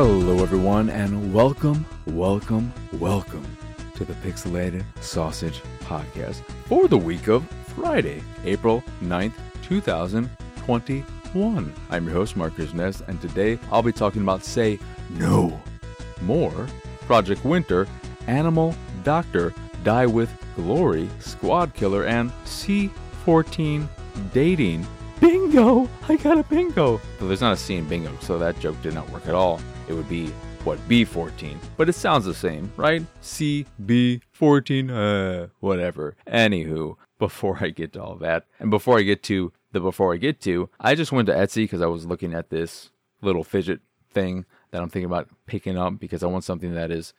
Hello everyone and welcome to the Pixelated Sausage Podcast for the week of Friday, April 9th, 2021. I'm your host, Marcus Ness, and today I'll be talking about Say No! More, Project Winter, Animal Doctor, Die With Glory, Squad Killer, and C14 Dating. Bingo! I got a bingo! But there's not a C in bingo, so that joke did not work at all. It would be, what, B14? But it sounds the same, right? C, B, 14, whatever. Anywho, before I get to all that, and before I get to, I just went to Etsy because I was looking at this little fidget thing that I'm thinking about picking up because I want something that is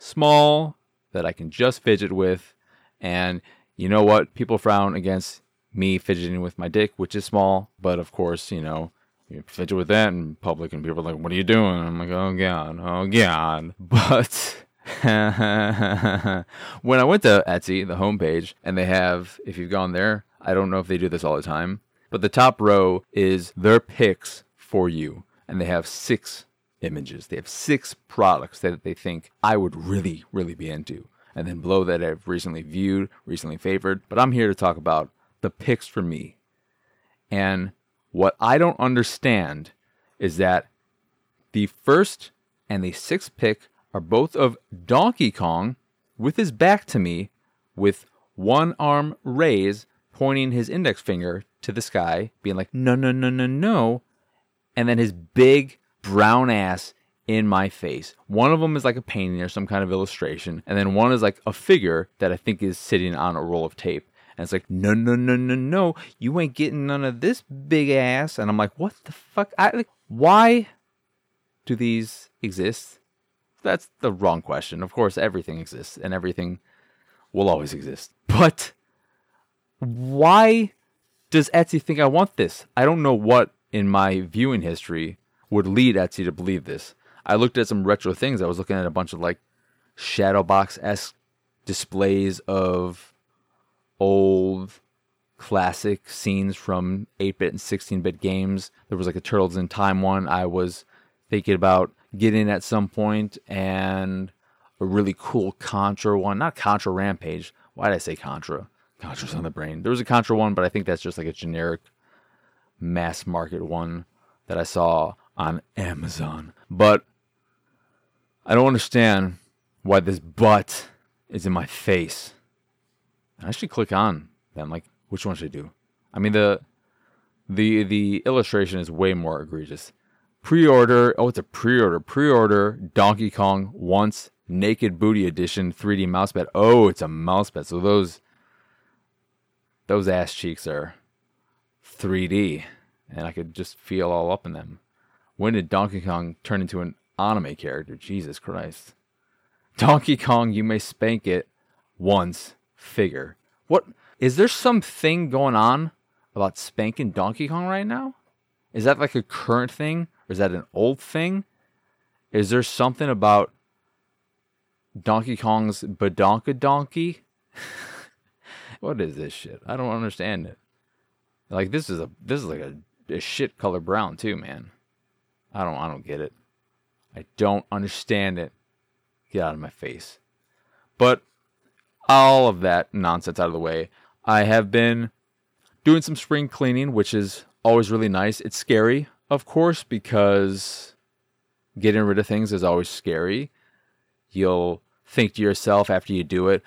small, that I can just fidget with, and you know what? People frown against me fidgeting with my dick, which is small, but of course, you know, you fidget with that in public and people are like, what are you doing? And I'm like, oh god. But when I went to Etsy, the homepage, and they have, if you've gone there, I don't know if they do this all the time, but the top row is their picks for you, and they have six images. They have six products that they think I would really, really be into, and then below that I've recently viewed, recently favored, but I'm here to talk about the picks for me. And what I don't understand is that the first and the sixth pick are both of Donkey Kong with his back to me with one arm raised, pointing his index finger to the sky, being like, no. And then his big brown ass in my face. One of them is like a painting or some kind of illustration. And then one is like a figure that I think is sitting on a roll of tape. And it's like, no, you ain't getting none of this big ass. And I'm like, what the fuck? Why do these exist? That's the wrong question. Of course, everything exists and everything will always exist. But why does Etsy think I want this? I don't know what in my viewing history would lead Etsy to believe this. I looked at some retro things. I was looking at a bunch of like Shadowbox-esque displays of old classic scenes from 8-bit and 16-bit games. There was like a Turtles in Time one I was thinking about getting at some point, and a really cool Contra one. Not Contra Rampage. Why did I say Contra? Contra's on the brain. There was a Contra one, but I think that's just like a generic mass market one that I saw on Amazon. But I don't understand why this butt is in my face. I should click on them. Like, which one should I do? I mean, the illustration is way more egregious. Pre-order. Oh, it's a pre-order. Pre-order Donkey Kong Once Naked Booty Edition 3D mousepad. Oh, it's a mousepad. So those ass cheeks are 3D, and I could just feel all up in them. When did Donkey Kong turn into an anime character? Jesus Christ. Donkey Kong, you may spank it once. Figure. What is there something going on about spanking Donkey Kong right now? Is that like a current thing, or is that an old thing? Is there something about Donkey Kong's badonka donkey? What is this shit? I don't understand it. Like, this is like a shit color brown too, man. I don't get it. I don't understand it. Get out of my face. But all of that nonsense out of the way, I have been doing some spring cleaning, which is always really nice. It's scary, of course, because getting rid of things is always scary. You'll think to yourself after you do it,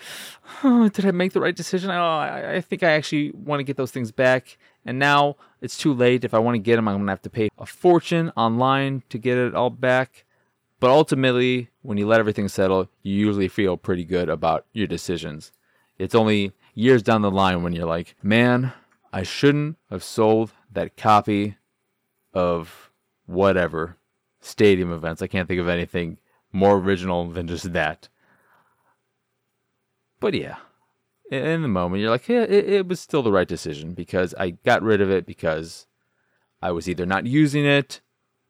oh, did I make the right decision? I think I actually want to get those things back. And now it's too late. If I want to get them, I'm going to have to pay a fortune online to get it all back. But ultimately, when you let everything settle, you usually feel pretty good about your decisions. It's only years down the line when you're like, man, I shouldn't have sold that copy of whatever stadium events. I can't think of anything more original than just that. But yeah, in the moment, you're like, yeah, it was still the right decision because I got rid of it because I was either not using it,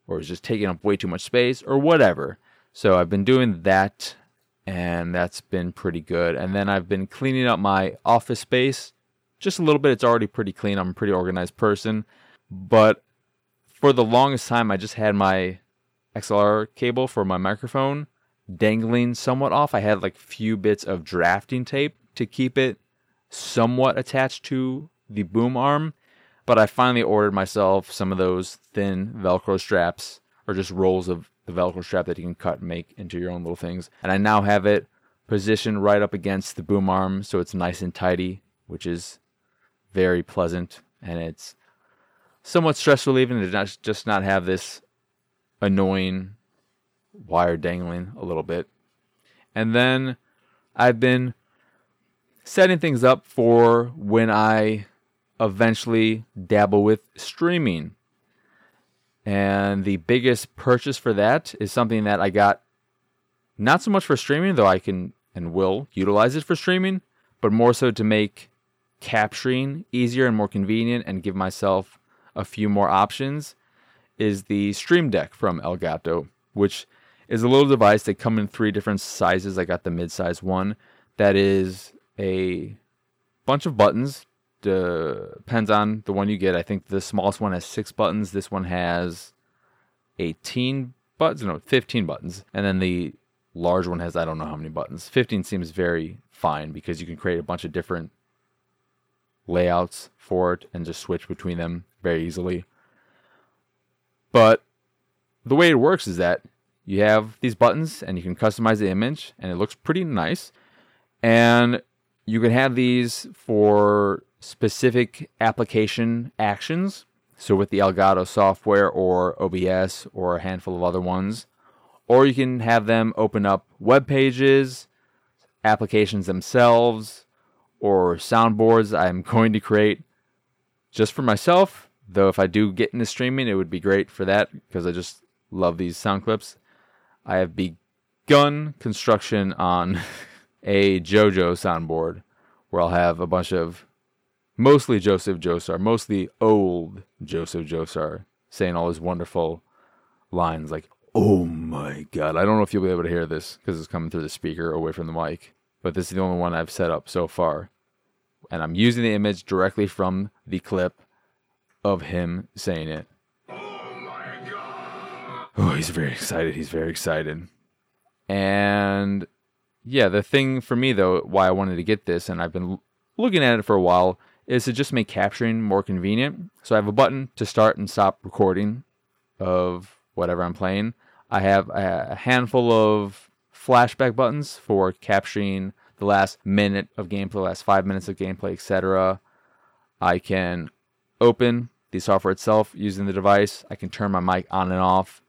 or it's just taking up way too much space, or whatever. So I've been doing that, and that's been pretty good. And then I've been cleaning up my office space just a little bit. It's already pretty clean. I'm a pretty organized person. But for the longest time, I just had my XLR cable for my microphone dangling somewhat off. I had like few bits of drafting tape to keep it somewhat attached to the boom arm, but I finally ordered myself some of those thin Velcro straps, or just rolls of the Velcro strap that you can cut and make into your own little things. And I now have it positioned right up against the boom arm, so it's nice and tidy, which is very pleasant, and it's somewhat stress relieving to not have this annoying wire dangling a little bit. And then I've been setting things up for when I eventually dabble with streaming. And the biggest purchase for that is something that I got, not so much for streaming, though I can and will utilize it for streaming, but more so to make capturing easier and more convenient and give myself a few more options, is the Stream Deck from Elgato, which is a little device that comes in three different sizes. I got the mid-size one that is a bunch of buttons. Depends on the one you get. I think the smallest one has 6 buttons. This one has 15 buttons. And then the large one has, I don't know how many buttons. 15 seems very fine because you can create a bunch of different layouts for it and just switch between them very easily. But the way it works is that you have these buttons and you can customize the image and it looks pretty nice. And you can have these for specific application actions. So with the Elgato software or OBS or a handful of other ones. Or you can have them open up web pages, applications themselves, or soundboards I'm going to create just for myself. Though if I do get into streaming, it would be great for that because I just love these sound clips. I have begun construction on a JoJo soundboard where I'll have a bunch of mostly Joseph Joestar, mostly old Joseph Joestar, saying all his wonderful lines like, oh my God. I don't know if you'll be able to hear this because it's coming through the speaker away from the mic, but this is the only one I've set up so far. And I'm using the image directly from the clip of him saying it. Oh my God. Oh, he's very excited. He's very excited. And yeah, the thing for me, though, why I wanted to get this, and I've been looking at it for a while, is to just make capturing more convenient. So I have a button to start and stop recording of whatever I'm playing. I have a handful of flashback buttons for capturing the last minute of gameplay, the last 5 minutes of gameplay, etc. I can open the software itself using the device. I can turn my mic on and off.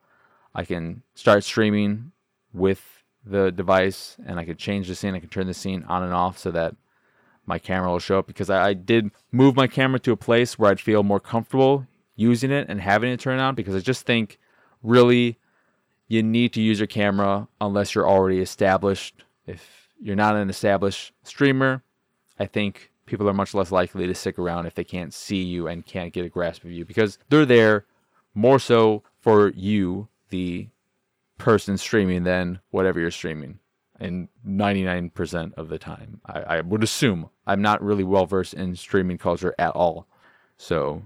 I can start streaming with the device, and I could change the scene. I could turn the scene on and off so that my camera will show up, because I did move my camera to a place where I'd feel more comfortable using it and having it turn on, because I just think really you need to use your camera unless you're already established. If you're not an established streamer, I think people are much less likely to stick around if they can't see you and can't get a grasp of you, because they're there more so for you, the person streaming, than whatever you're streaming, and 99% of the time I would assume. I'm not really well versed in streaming culture at all, so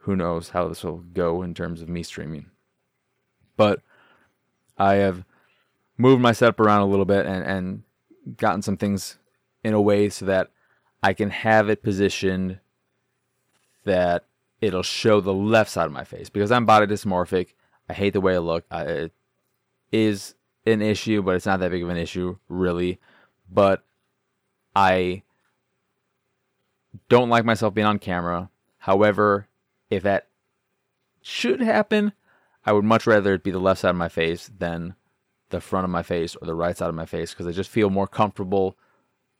who knows how this will go in terms of me streaming. But I have moved my setup around a little bit and gotten some things in a way so that I can have it positioned that it'll show the left side of my face, because I'm body dysmorphic. I hate the way I look. It is an issue, but it's not that big of an issue, really. But I don't like myself being on camera. However, if that should happen, I would much rather it be the left side of my face than the front of my face or the right side of my face, because I just feel more comfortable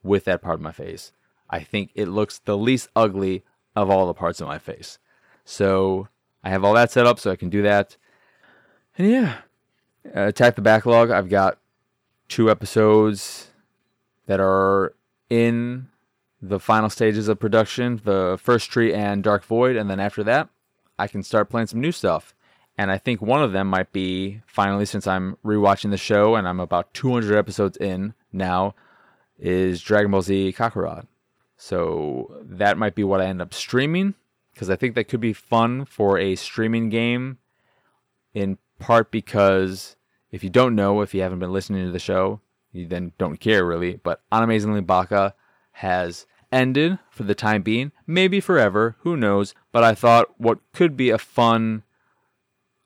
with that part of my face. I think it looks the least ugly of all the parts of my face. So I have all that set up so I can do that. And yeah, Attack the Backlog. I've got 2 episodes that are in the final stages of production, The First Tree and Dark Void, and then after that, I can start playing some new stuff. And I think one of them might be, finally, since I'm rewatching the show and I'm about 200 episodes in now, is Dragon Ball Z Kakarot. So that might be what I end up streaming, because I think that could be fun for a streaming game in part because if you don't know, if you haven't been listening to the show, you then don't care really, but Unamazingly Baka has ended for the time being, maybe forever, who knows, but I thought what could be a fun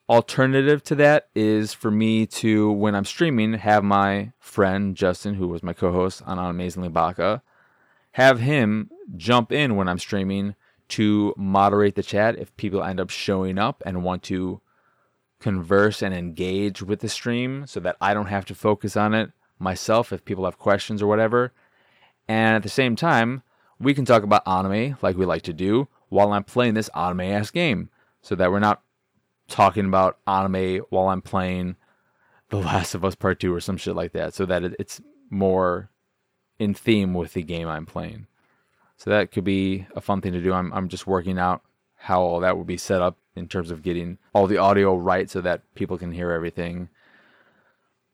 alternative to that is for me to, when I'm streaming, have my friend Justin, who was my co-host on Unamazingly Baka, have him jump in when I'm streaming to moderate the chat if people end up showing up and want to converse and engage with the stream so that I don't have to focus on it myself if people have questions or whatever. And at the same time, we can talk about anime like we like to do while I'm playing this anime-ass game so that we're not talking about anime while I'm playing The Last of Us Part 2 or some shit like that so that it's more in theme with the game I'm playing. So that could be a fun thing to do. I'm just working out how all that would be set up in terms of getting all the audio right so that people can hear everything.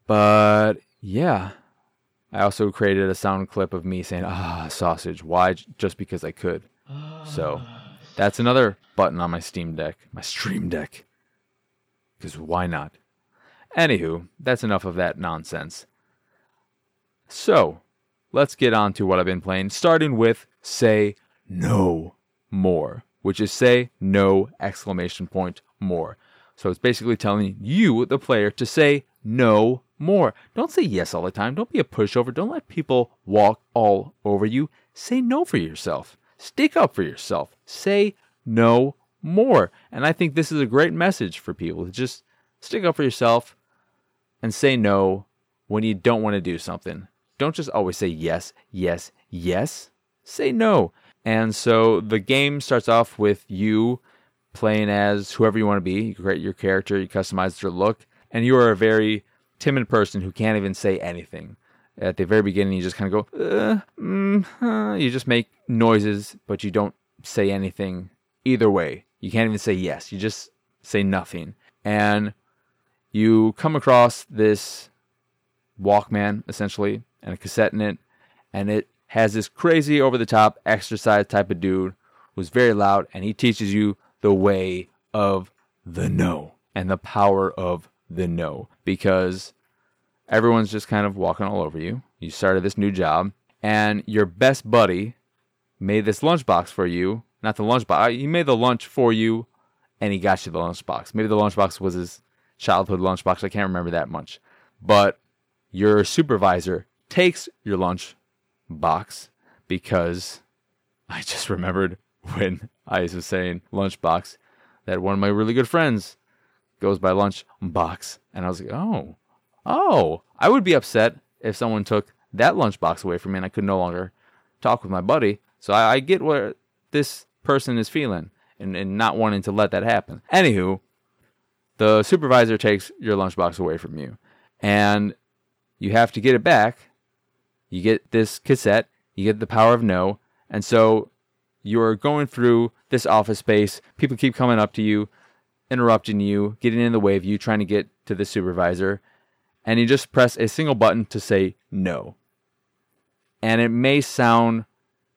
But yeah, I also created a sound clip of me saying, sausage. Why? Just because I could. So that's another button on my Stream Deck. Because why not? Anywho, that's enough of that nonsense. So let's get on to what I've been playing, starting with Say No! More, which is say no !more. So it's basically telling you, the player, to say no more. Don't say yes all the time. Don't be a pushover. Don't let people walk all over you. Say no for yourself. Stick up for yourself. Say no more. And I think this is a great message for people. Just stick up for yourself and say no when you don't want to do something. Don't just always say yes, yes, yes. Say no. And so the game starts off with you playing as whoever you want to be. You create your character, you customize their look, and you are a very timid person who can't even say anything. At the very beginning, you just kind of go, you just make noises, but you don't say anything either way. You can't even say yes. You just say nothing. And you come across this Walkman, essentially, and a cassette in it, and it has this crazy over-the-top exercise type of dude who's very loud, and he teaches you the way of the no and the power of the no, because everyone's just kind of walking all over you. You started this new job, and your best buddy made this lunchbox for you. Not the lunchbox. He made the lunch for you, and he got you the lunchbox. Maybe the lunchbox was his childhood lunchbox. I can't remember that much. But your supervisor takes your lunch box because I just remembered when I was saying lunch box that one of my really good friends goes by lunch box. And I was like, oh, I would be upset if someone took that lunch box away from me and I could no longer talk with my buddy. So I get where this person is feeling and not wanting to let that happen. Anywho, the supervisor takes your lunch box away from you and you have to get it back. You get this cassette. You get the power of no. And so you're going through this office space. People keep coming up to you, interrupting you, getting in the way of you, trying to get to the supervisor. And you just press a single button to say no. And it may sound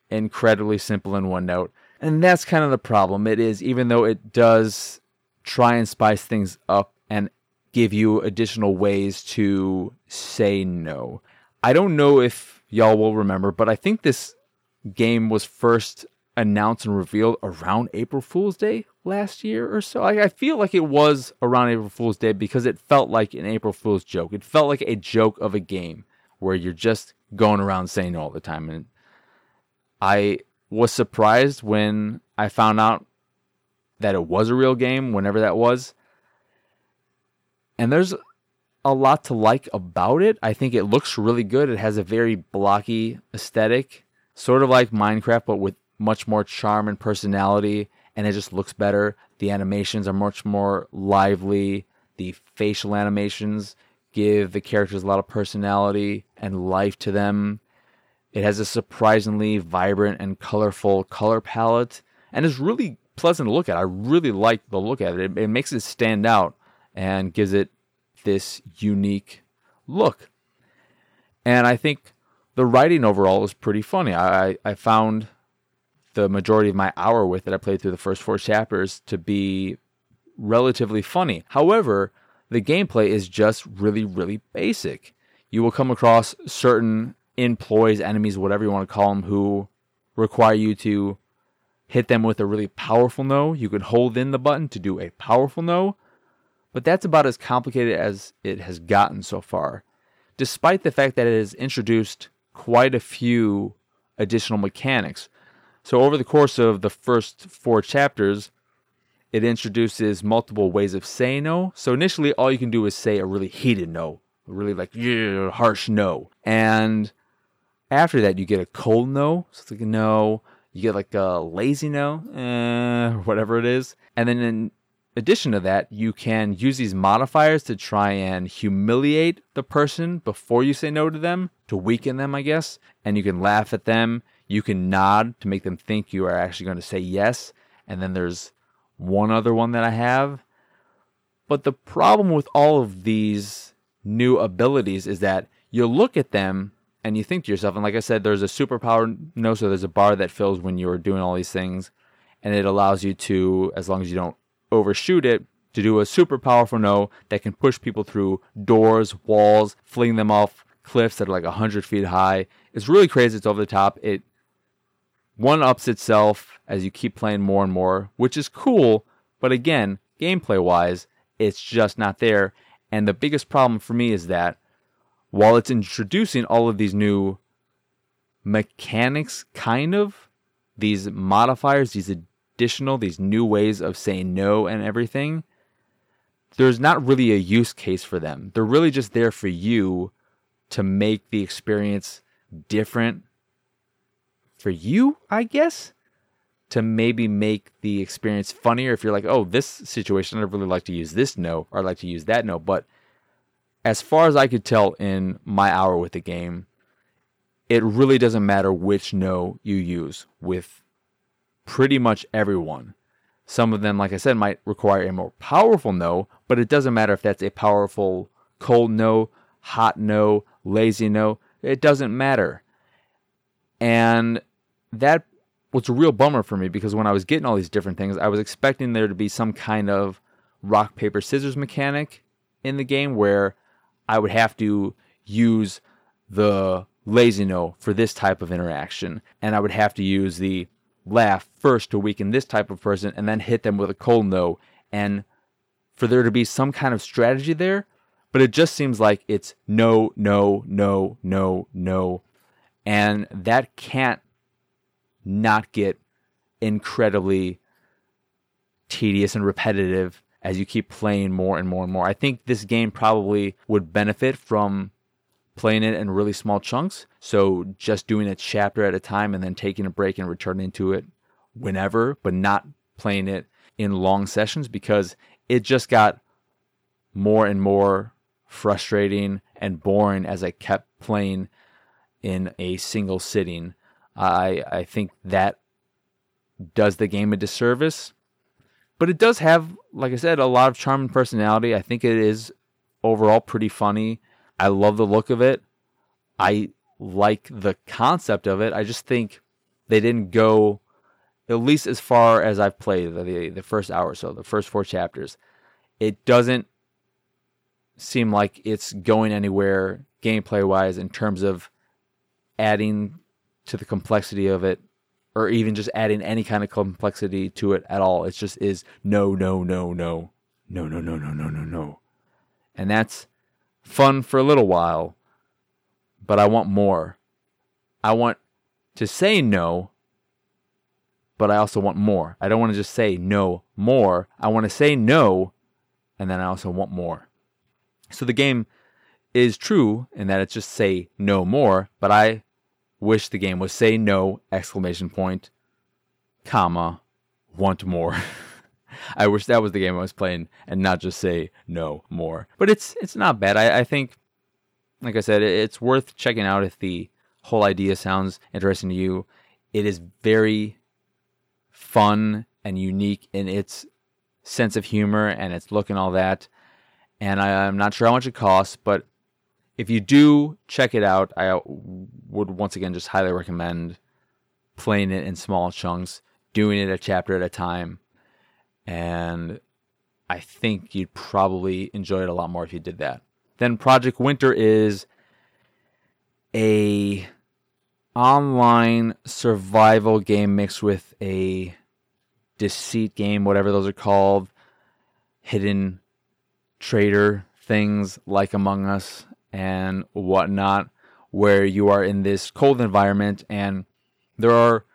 incredibly simple in one note. And that's kind of the problem. It is, even though it does try and spice things up and give you additional ways to say no. I don't know if y'all will remember, but I think this game was first announced and revealed around April Fool's Day last year or so. I feel like it was around April Fool's Day because it felt like an April Fool's joke. It felt like a joke of a game where you're just going around saying no all the time. And I was surprised when I found out that it was a real game, whenever that was. And there's a lot to like about it. I think it looks really good. It has a very blocky aesthetic, sort of like Minecraft, but with much more charm and personality, and it just looks better. The animations are much more lively. The facial animations give the characters a lot of personality and life to them. It has a surprisingly vibrant and colorful color palette, and it's really pleasant to look at. I really like the look at it. It makes it stand out and gives it this unique look. And I think the writing overall is pretty funny. I found the majority of my hour with it, I played through the first 4 chapters, to be relatively funny. However, the gameplay is just really, really basic. You will come across certain employees, enemies, whatever you want to call them, who require you to hit them with a really powerful no. You can hold in the button to do a powerful no, but that's about as complicated as it has gotten so far, despite the fact that it has introduced quite a few additional mechanics. So over the course of the first 4 chapters, it introduces multiple ways of saying no. So initially, all you can do is say a really heated no, a really like harsh no. And after that, you get a cold no. So it's like a no. You get like a lazy no, whatever it is. And then in addition to that, you can use these modifiers to try and humiliate the person before you say no to them, to weaken them, I guess. And you can laugh at them. You can nod to make them think you are actually going to say yes. And then there's one other one that I have. But the problem with all of these new abilities is that you look at them and you think to yourself, and like I said, there's a superpower no, so there's a bar that fills when you're doing all these things, and it allows you to, as long as you don't overshoot it, to do a super powerful no that can push people through doors, walls, fling them off cliffs that are like 100 feet high. It's really crazy. It's over the top. It one-ups itself as you keep playing more and more, which is cool, but again, gameplay-wise, it's just not there. And the biggest problem for me is that while it's introducing all of these new mechanics, kind of, these modifiers, these additional, these new ways of saying no and everything, there's not really a use case for them. They're really just there for you to make the experience different for you, I guess, to maybe make the experience funnier if you're like, oh, this situation, I'd really like to use this no, or I'd like to use that no. But as far as I could tell in my hour with the game, it really doesn't matter which no you use with pretty much everyone. Some of them, like I said, might require a more powerful no, but it doesn't matter if that's a powerful cold no, hot no, lazy no. It doesn't matter. And that was a real bummer for me, because when I was getting all these different things, I was expecting there to be some kind of rock, paper, scissors mechanic in the game where I would have to use the lazy no for this type of interaction, and I would have to use the laugh first to weaken this type of person and then hit them with a cold no, and for there to be some kind of strategy there. But it just seems like it's no, no, no, no, no. And that can't not get incredibly tedious and repetitive as you keep playing more and more and more. I think this game probably would benefit from playing it in really small chunks. So just doing a chapter at a time and then taking a break and returning to it whenever, but not playing it in long sessions, because it just got more and more frustrating and boring as I kept playing in a single sitting. I think that does the game a disservice. But it does have, like I said, a lot of charm and personality. I think it is overall pretty funny. I love the look of it. I like the concept of it. I just think they didn't go, at least as far as I've played, the first hour or so, the first 4 chapters. It doesn't seem like it's going anywhere gameplay-wise in terms of adding to the complexity of it, or even just adding any kind of complexity to it at all. It just is no, no, no, no, no, no, no, no, no, no, no. And that's fun for a little while, but I want more. I want to say no, but I also want more. I don't want to just say no more. I want to say no, and then I also want more. So the game is true in that it's just say no more, but I wish the game was say no, exclamation point, comma, want more. I wish that was the game I was playing and not just say no more. But it's not bad. I think, like I said, it's worth checking out if the whole idea sounds interesting to you. It is very fun and unique in its sense of humor and its look and all that. And I'm not sure how much it costs, but if you do check it out, I would once again just highly recommend playing it in small chunks, doing it a chapter at a time, and I think you'd probably enjoy it a lot more if you did that. Then Project Winter is a online survival game mixed with a deceit game, whatever those are called, hidden traitor things like Among Us and whatnot, where you are in this cold environment, and there are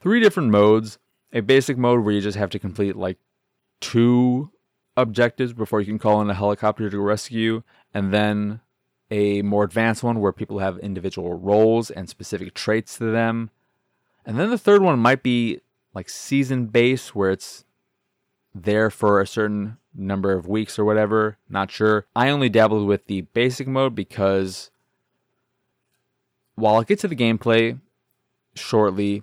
3 different modes. A basic mode where you just have to complete like 2 objectives before you can call in a helicopter to rescue, and then a more advanced one where people have individual roles and specific traits to them. And then the third one might be like season-based, where it's there for a certain number of weeks or whatever. Not sure. I only dabbled with the basic mode because while I'll get to the gameplay shortly,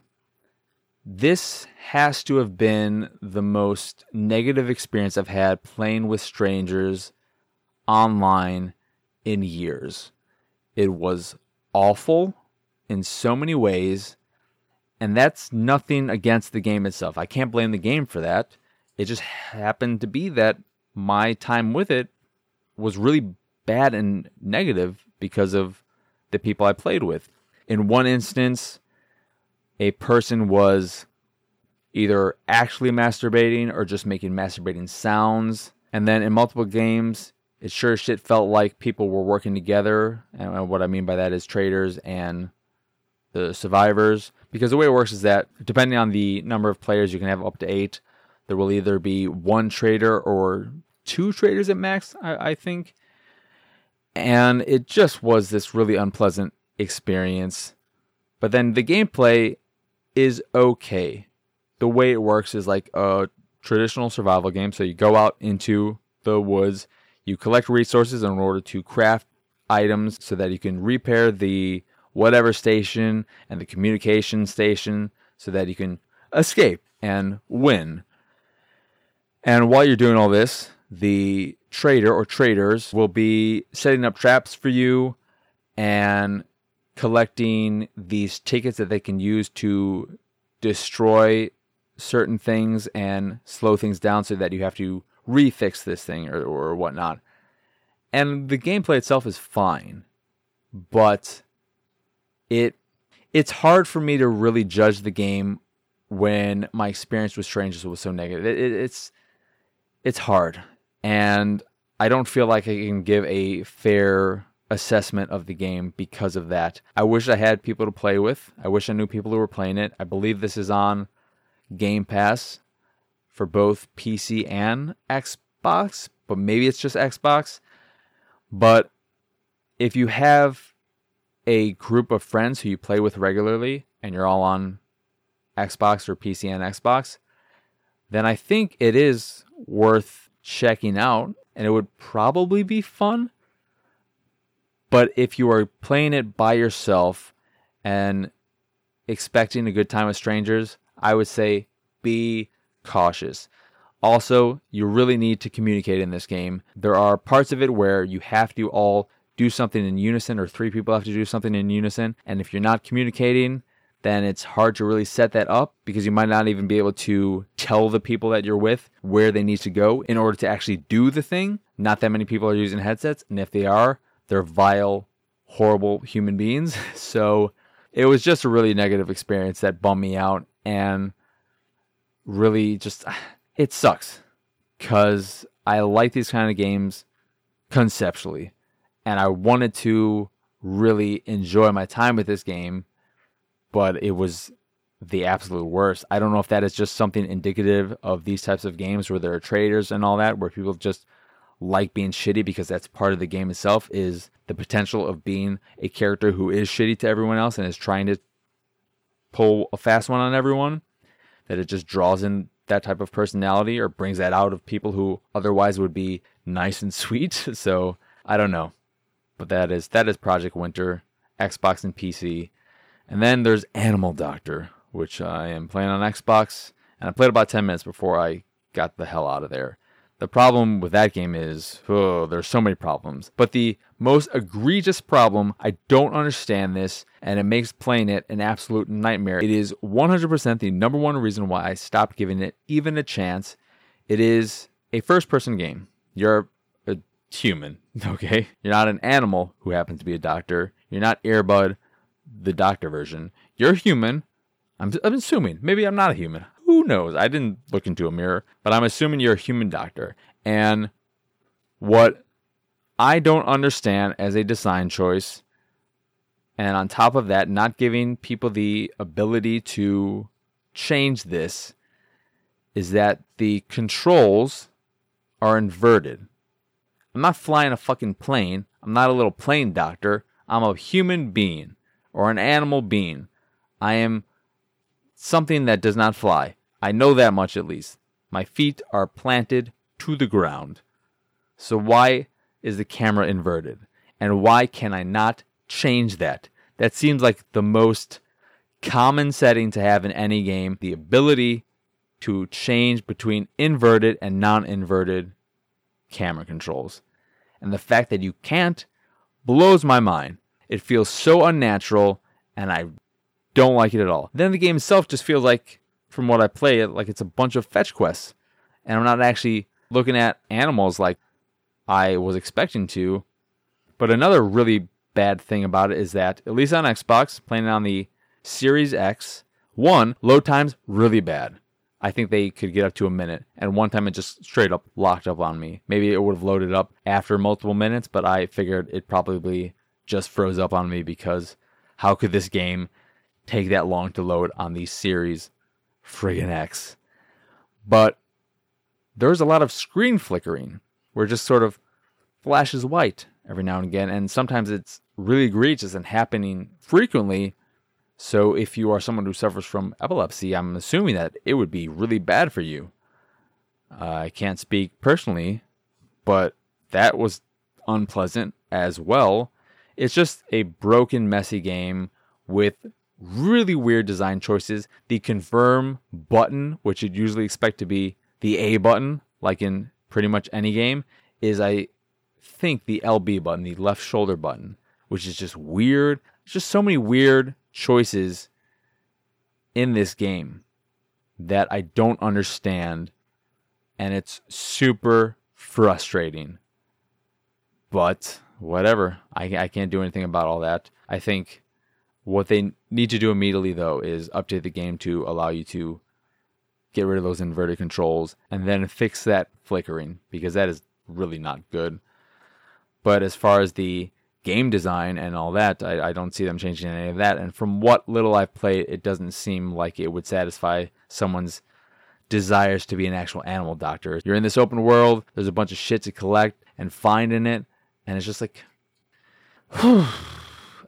this has to have been the most negative experience I've had playing with strangers online in years. It was awful in so many ways, and that's nothing against the game itself. I can't blame the game for that. It just happened to be that my time with it was really bad and negative because of the people I played with. In one instance, a person was either actually masturbating or just making masturbating sounds. And then in multiple games, it sure as shit felt like people were working together. And what I mean by that is traders and the survivors. Because the way it works is that depending on the number of players, you can have up to 8. There will either be 1 trader or 2 traders at max, I think. And it just was this really unpleasant experience. But then the gameplay is okay. The way it works is like a traditional survival game. So you go out into the woods. You collect resources in order to craft items so that you can repair the whatever station and the communication station so that you can escape and win. And while you're doing all this, the trader or traders will be setting up traps for you and collecting these tickets that they can use to destroy certain things and slow things down so that you have to refix this thing or whatnot. And the gameplay itself is fine, but it's hard for me to really judge the game when my experience with strangers was so negative. It's hard, and I don't feel like I can give a fair assessment of the game because of that. I wish I had people to play with. I wish I knew people who were playing it. I believe this is on Game Pass for both PC and Xbox, but maybe it's just Xbox. But if you have a group of friends who you play with regularly and you're all on Xbox or PC and Xbox, then I think it is worth checking out, and it would probably be fun. But if you are playing it by yourself and expecting a good time with strangers, I would say be cautious. Also, you really need to communicate in this game. There are parts of it where you have to all do something in unison, or 3 people have to do something in unison. And if you're not communicating, then it's hard to really set that up, because you might not even be able to tell the people that you're with where they need to go in order to actually do the thing. Not that many people are using headsets, and if they are, they're vile, horrible human beings. So it was just a really negative experience that bummed me out, and really just, it sucks, because I like these kind of games conceptually, and I wanted to really enjoy my time with this game, but it was the absolute worst. I don't know if that is just something indicative of these types of games where there are traders and all that, where people just like being shitty, because that's part of the game itself, is the potential of being a character who is shitty to everyone else and is trying to pull a fast one on everyone, that it just draws in that type of personality or brings that out of people who otherwise would be nice and sweet. So I don't know, but that is Project Winter, Xbox and PC. And then there's Animal Doctor, which I am playing on Xbox, and I played about 10 minutes before I got the hell out of there. The problem with that game is, there's so many problems. But the most egregious problem, I don't understand this, and it makes playing it an absolute nightmare. It is 100% the number one reason why I stopped giving it even a chance. It is a first-person game. You're a human, okay? You're not an animal who happens to be a doctor. You're not Air Bud, the doctor version. You're human. I'm assuming. Maybe I'm not a human. Who knows? I didn't look into a mirror. But I'm assuming you're a human doctor. And what I don't understand as a design choice, and on top of that, not giving people the ability to change this, is that the controls are inverted. I'm not flying a fucking plane. I'm not a little plane doctor. I'm a human being or an animal being. I am something that does not fly. I know that much at least. My feet are planted to the ground. So why is the camera inverted? And why can I not change that? That seems like the most common setting to have in any game. The ability to change between inverted and non-inverted camera controls. And the fact that you can't blows my mind. It feels so unnatural, and I don't like it at all. Then the game itself just feels like, from what I play, like it's a bunch of fetch quests. And I'm not actually looking at animals like I was expecting to. But another really bad thing about it is that, at least on Xbox, playing on the Series X, one, load time's really bad. I think they could get up to a minute. And one time it just straight up locked up on me. Maybe it would have loaded up after multiple minutes, but I figured it probably just froze up on me because how could this game take that long to load on the Series friggin' X? But there's a lot of screen flickering where it just sort of flashes white every now and again. And sometimes it's really egregious and happening frequently. So if you are someone who suffers from epilepsy, I'm assuming that it would be really bad for you. I can't speak personally, but that was unpleasant as well. It's just a broken, messy game with really weird design choices. The confirm button, which you'd usually expect to be the A button, like in pretty much any game, is, I think, the LB button, the left shoulder button, which is just weird. There's just so many weird choices in this game that I don't understand, and it's super frustrating. But whatever, I can't do anything about all that. I think what they need to do immediately, though, is update the game to allow you to get rid of those inverted controls and then fix that flickering, because that is really not good. But as far as the game design and all that, I don't see them changing any of that. And from what little I've played, it doesn't seem like it would satisfy someone's desires to be an actual animal doctor. You're in this open world, there's a bunch of shit to collect and find in it, and it's just like, whew,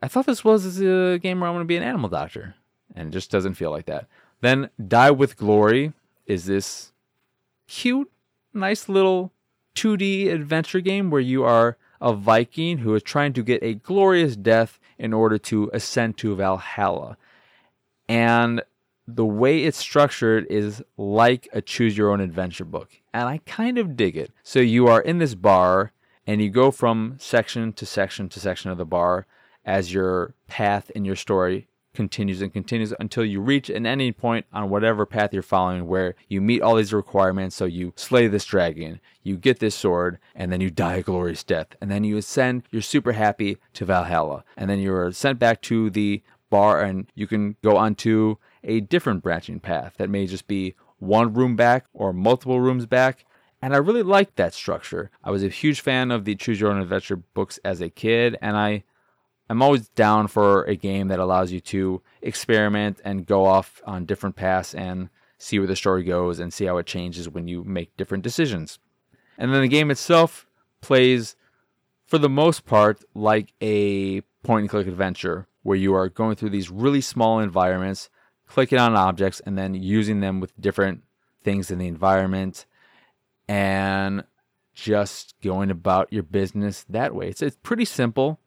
I thought this was a game where I'm going to be an animal doctor, and it just doesn't feel like that. Then Die With Glory is this cute, nice little 2D adventure game where you are a Viking who is trying to get a glorious death in order to ascend to Valhalla. And the way it's structured is like a choose-your-own-adventure book. And I kind of dig it. So you are in this bar, and you go from section to section to section of the bar as your path in your story continues and continues until you reach an ending point on whatever path you're following where you meet all these requirements. So you slay this dragon, you get this sword, and then you die a glorious death. And then you ascend, you're super happy, to Valhalla. And then you're sent back to the bar, and you can go onto a different branching path that may just be one room back or multiple rooms back. And I really liked that structure. I was a huge fan of the Choose Your Own Adventure books as a kid, and I'm always down for a game that allows you to experiment and go off on different paths and see where the story goes and see how it changes when you make different decisions. And then the game itself plays, for the most part, like a point-and-click adventure where you are going through these really small environments, clicking on objects, and then using them with different things in the environment and just going about your business that way. It's pretty simple.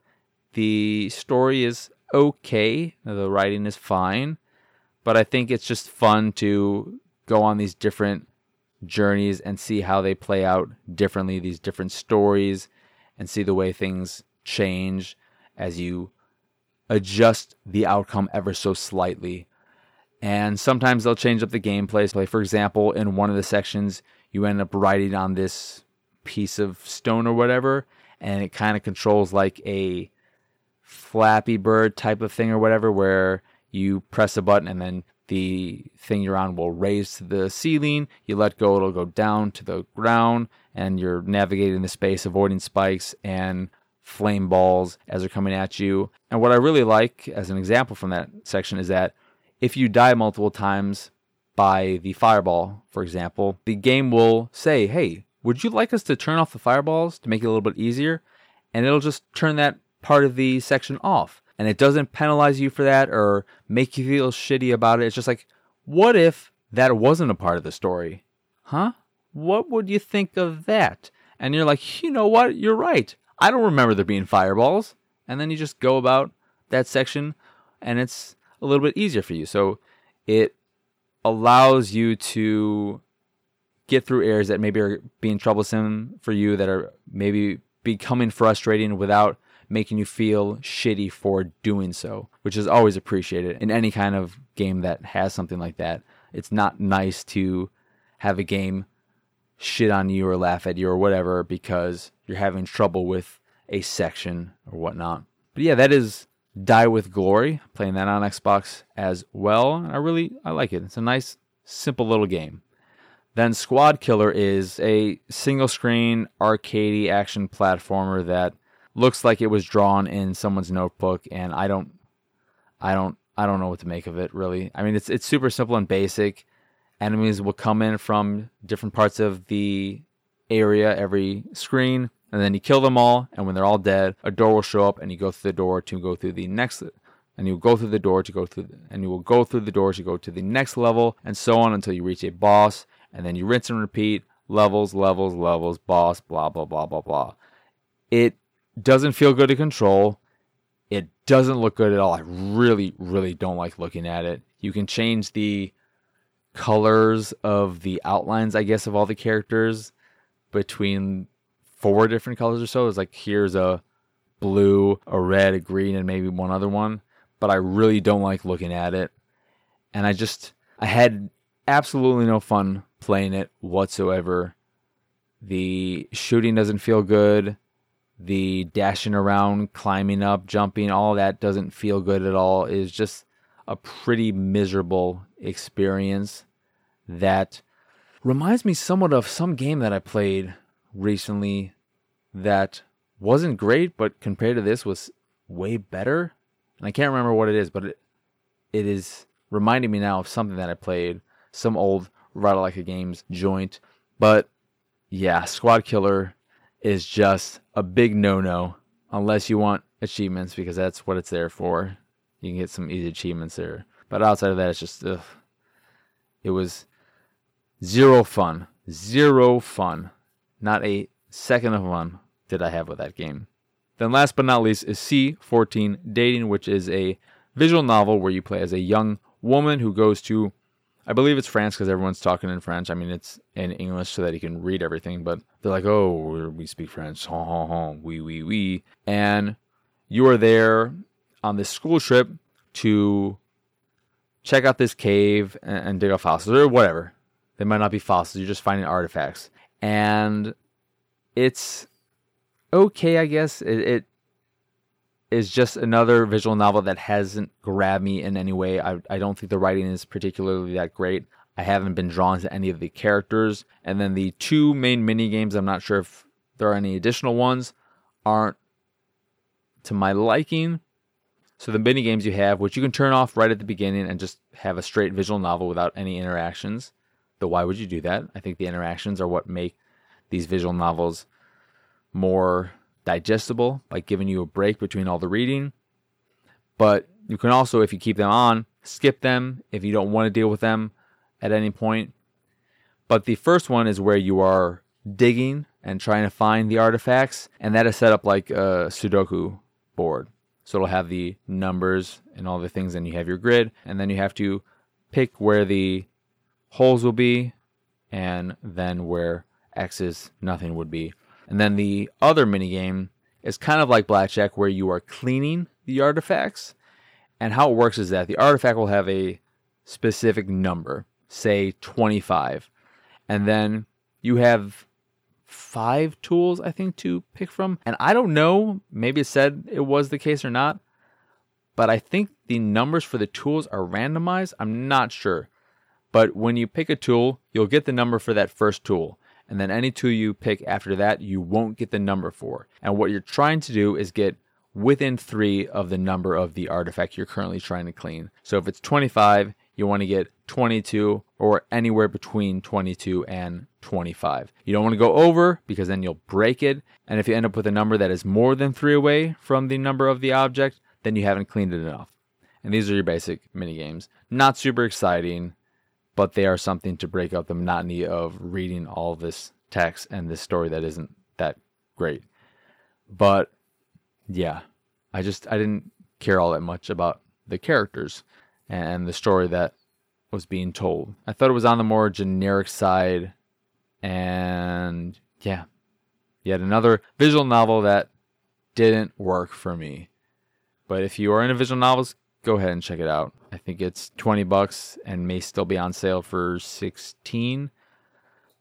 The story is okay, the writing is fine, but I think it's just fun to go on these different journeys and see how they play out differently, these different stories, and see the way things change as you adjust the outcome ever so slightly. And sometimes they'll change up the gameplay. So, like, for example, in one of the sections, you end up riding on this piece of stone or whatever, and it kind of controls like a Flappy Bird type of thing or whatever, where you press a button and then the thing you're on will raise to the ceiling. You let go, it'll go down to the ground, and you're navigating the space, avoiding spikes and flame balls as they're coming at you. And what I really like as an example from that section is that if you die multiple times by the fireball, for example, the game will say, hey, would you like us to turn off the fireballs to make it a little bit easier? And it'll just turn that part of the section off. And it doesn't penalize you for that or make you feel shitty about it. It's just like, what if that wasn't a part of the story? Huh? What would you think of that? And you're like, you know what? You're right. I don't remember there being fireballs. And then you just go about that section and it's a little bit easier for you. So it allows you to get through areas that maybe are being troublesome for you, that are maybe becoming frustrating, without making you feel shitty for doing so, which is always appreciated in any kind of game that has something like that. It's not nice to have a game shit on you or laugh at you or whatever because you're having trouble with a section or whatnot. But yeah, that is Die With Glory. Playing that on Xbox as well. And I like it. It's a nice, simple little game. Then Squad Killer is a single-screen, arcadey action platformer that looks like it was drawn in someone's notebook, and I don't know what to make of it, really. I mean, it's super simple and basic. Enemies will come in from different parts of the area every screen, and then you kill them all, and when they're all dead, a door will show up, and you go through the door to go through the next, and you go through the door to go through, and you will go through the door to go to the next level, and so on until you reach a boss, and then you rinse and repeat, levels, boss, blah, blah, blah, blah, blah. It doesn't feel good to control. It doesn't look good at all. I really, really don't like looking at it. You can change the colors of the outlines, I guess, of all the characters between four different colors or so. It's like, here's a blue, a red, a green, and maybe one other one. But I really don't like looking at it. And I had absolutely no fun playing it whatsoever. The shooting doesn't feel good. The dashing around, climbing up, jumping, all that doesn't feel good at all. It's just a pretty miserable experience that reminds me somewhat of some game that I played recently that wasn't great, but compared to this was way better. And I can't remember what it is, but it is reminding me now of something that I played, some old Rodalika Games joint. But yeah, Squad Killer is just a big no-no unless you want achievements, because that's what it's there for. You can get some easy achievements there. But outside of that, it's just, ugh. It was zero fun. Zero fun. Not a second of fun did I have with that game. Then last but not least is C14 Dating, which is a visual novel where you play as a young woman who goes to, I believe it's France, because everyone's talking in French. I mean, it's in English so that you can read everything, but they're like, oh, we speak French. Ha, ha, ha. Oui. And you are there on this school trip to check out this cave and dig out fossils or whatever. They might not be fossils. You're just finding artifacts. And it's okay, I guess. It is just another visual novel that hasn't grabbed me in any way. I don't think the writing is particularly that great. I haven't been drawn to any of the characters. And then the two main mini games, I'm not sure if there are any additional ones, aren't to my liking. So the mini games you have, which you can turn off right at the beginning and just have a straight visual novel without any interactions. Though why would you do that? I think the interactions are what make these visual novels more digestible, by giving you a break between all the reading. But you can also, if you keep them on, skip them if you don't want to deal with them at any point. But the first one is where you are digging and trying to find the artifacts, and that is set up like a Sudoku board. So it'll have the numbers and all the things, and you have your grid, and then you have to pick where the holes will be, and then where X's nothing would be. And then the other minigame is kind of like Blackjack, where you are cleaning the artifacts. And how it works is that the artifact will have a specific number, say 25. And then you have 5 tools, I think, to pick from. And I don't know, maybe it said it was the case or not, but I think the numbers for the tools are randomized. I'm not sure. But when you pick a tool, you'll get the number for that first tool. And then any tool you pick after that, you won't get the number for. And what you're trying to do is get within 3 of the number of the artifact you're currently trying to clean. So if it's 25, you want to get 22 or anywhere between 22 and 25. You don't want to go over because then you'll break it. And if you end up with a number that is more than 3 away from the number of the object, then you haven't cleaned it enough. And these are your basic mini games. Not super exciting, but they are something to break up the monotony of reading all this text and this story that isn't that great. But yeah, I didn't care all that much about the characters and the story that was being told. I thought it was on the more generic side, and yeah, yet another visual novel that didn't work for me. But if you are into visual novels, go ahead and check it out. I think it's $20 and may still be on sale for $16.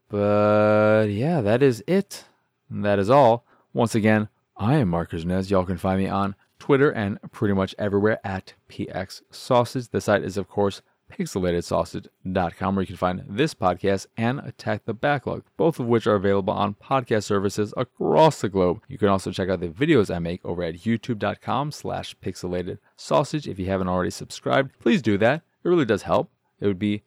But yeah, that is it. That is all. Once again, I am Marcus Ness. Y'all can find me on Twitter and pretty much everywhere at PX Sausage. The site is, of course, pixelatedsausage.com, where you can find this podcast and Attack the Backlog, both of which are available on podcast services across the globe. You can also check out the videos I make over at youtube.com/pixelatedsausage. If you haven't already subscribed, please do that. It really does help. It would be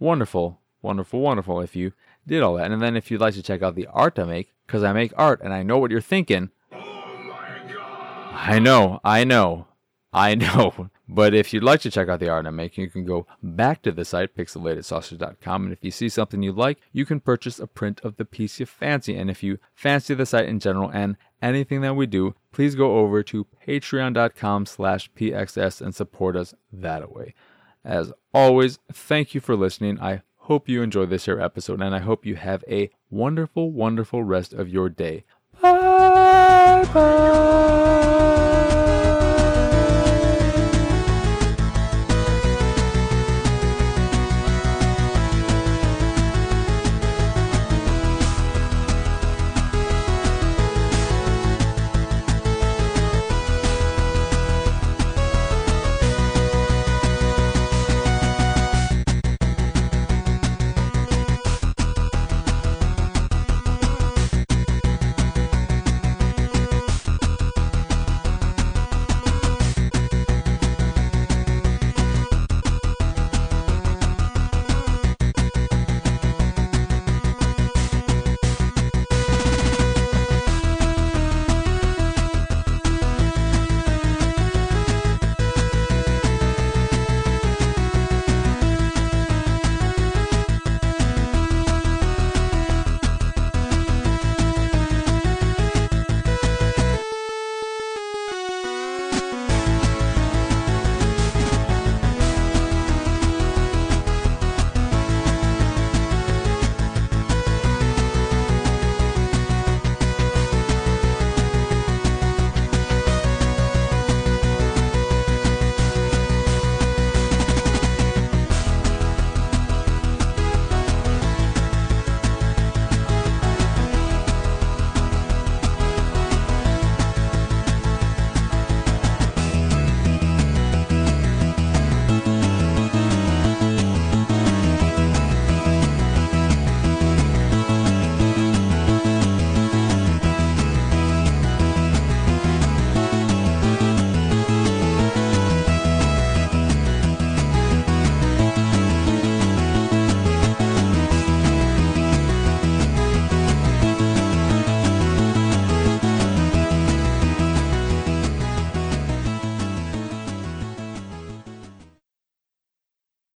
wonderful, wonderful, wonderful if you did all that. And then if you'd like to check out the art I make, because I make art and I know what you're thinking. Oh my God. I know. But if you'd like to check out the art I'm making, you can go back to the site, pixelatedsausage.com, and if you see something you like, you can purchase a print of the piece you fancy. And if you fancy the site in general and anything that we do, please go over to patreon.com/pxs and support us that way. As always, thank you for listening. I hope you enjoyed this here episode, and I hope you have a wonderful, wonderful rest of your day. Bye-bye.